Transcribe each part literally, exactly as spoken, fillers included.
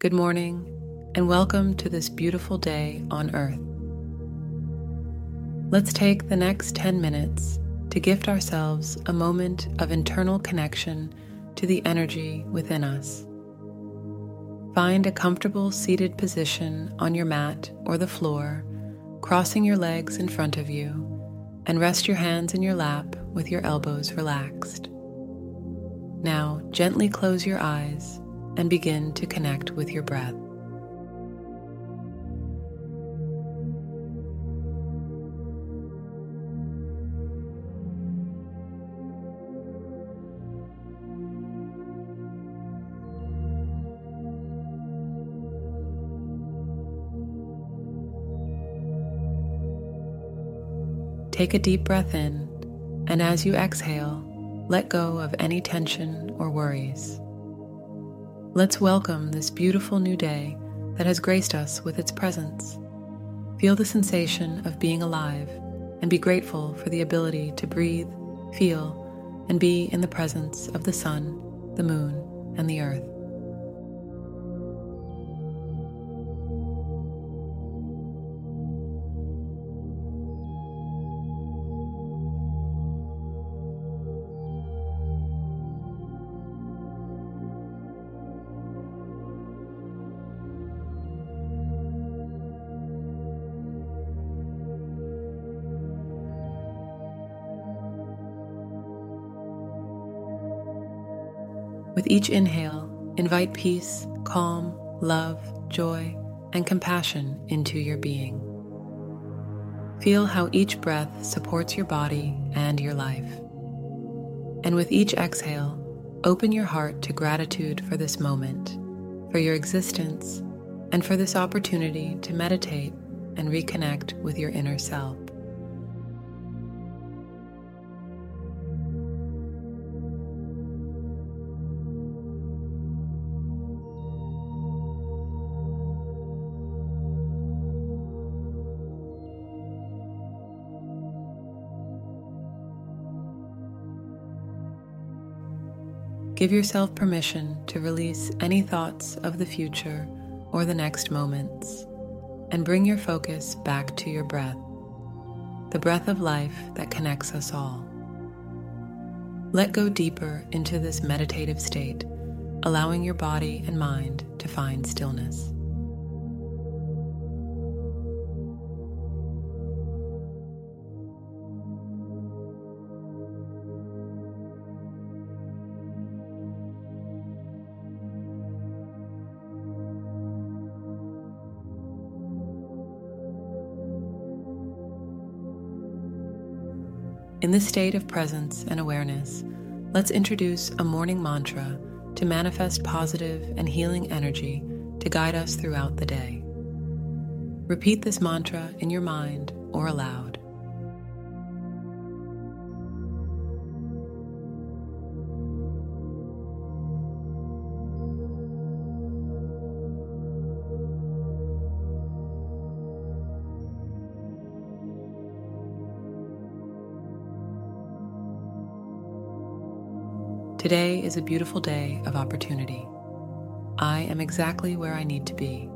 Good morning, and welcome to this beautiful day on Earth. Let's take the next ten minutes to gift ourselves a moment of internal connection to the energy within us. Find a comfortable seated position on your mat or the floor, crossing your legs in front of you, and rest your hands in your lap with your elbows relaxed. Now, gently close your eyes and begin to connect with your breath. Take a deep breath in, and as you exhale, let go of any tension or worries. Let's welcome this beautiful new day that has graced us with its presence. Feel the sensation of being alive and be grateful for the ability to breathe, feel, and be in the presence of the sun, the moon, and the earth. With each inhale, invite peace, calm, love, joy, and compassion into your being. Feel how each breath supports your body and your life. And with each exhale, open your heart to gratitude for this moment, for your existence, and for this opportunity to meditate and reconnect with your inner self. Give yourself permission to release any thoughts of the future or the next moments, and bring your focus back to your breath, the breath of life that connects us all. Let go deeper into this meditative state, allowing your body and mind to find stillness. In this state of presence and awareness, let's introduce a morning mantra to manifest positive and healing energy to guide us throughout the day. Repeat this mantra in your mind or aloud. Today is a beautiful day of opportunity. I am exactly where I need to be.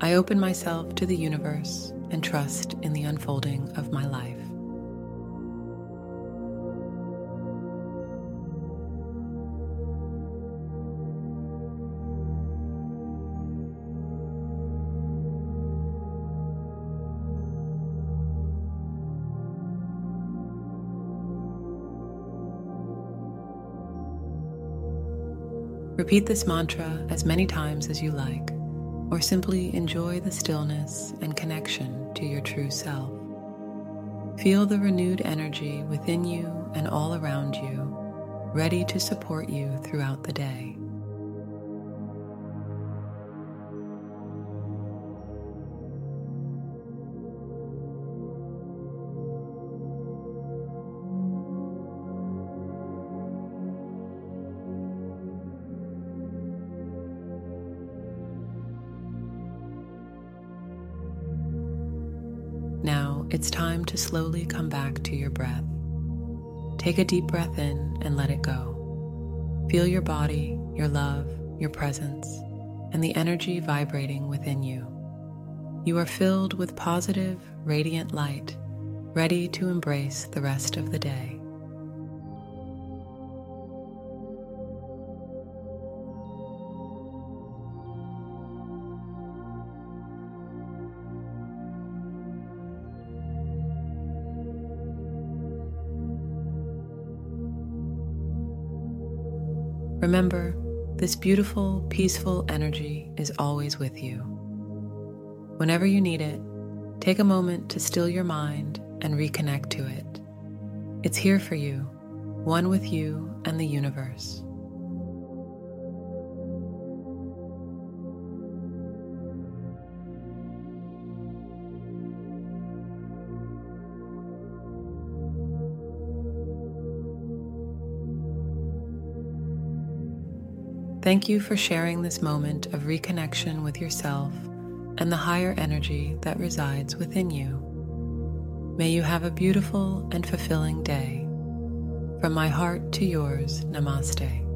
I open myself to the universe and trust in the unfolding of my life. Repeat this mantra as many times as you like, or simply enjoy the stillness and connection to your true self. Feel the renewed energy within you and all around you, ready to support you throughout the day. Now, it's time to slowly come back to your breath. Take a deep breath in and let it go. Feel your body, your love, your presence, and the energy vibrating within you. You are filled with positive, radiant light, ready to embrace the rest of the day. Remember, this beautiful, peaceful energy is always with you. Whenever you need it, take a moment to still your mind and reconnect to it. It's here for you, one with you and the universe. Thank you for sharing this moment of reconnection with yourself and the higher energy that resides within you. May you have a beautiful and fulfilling day. From my heart to yours, namaste.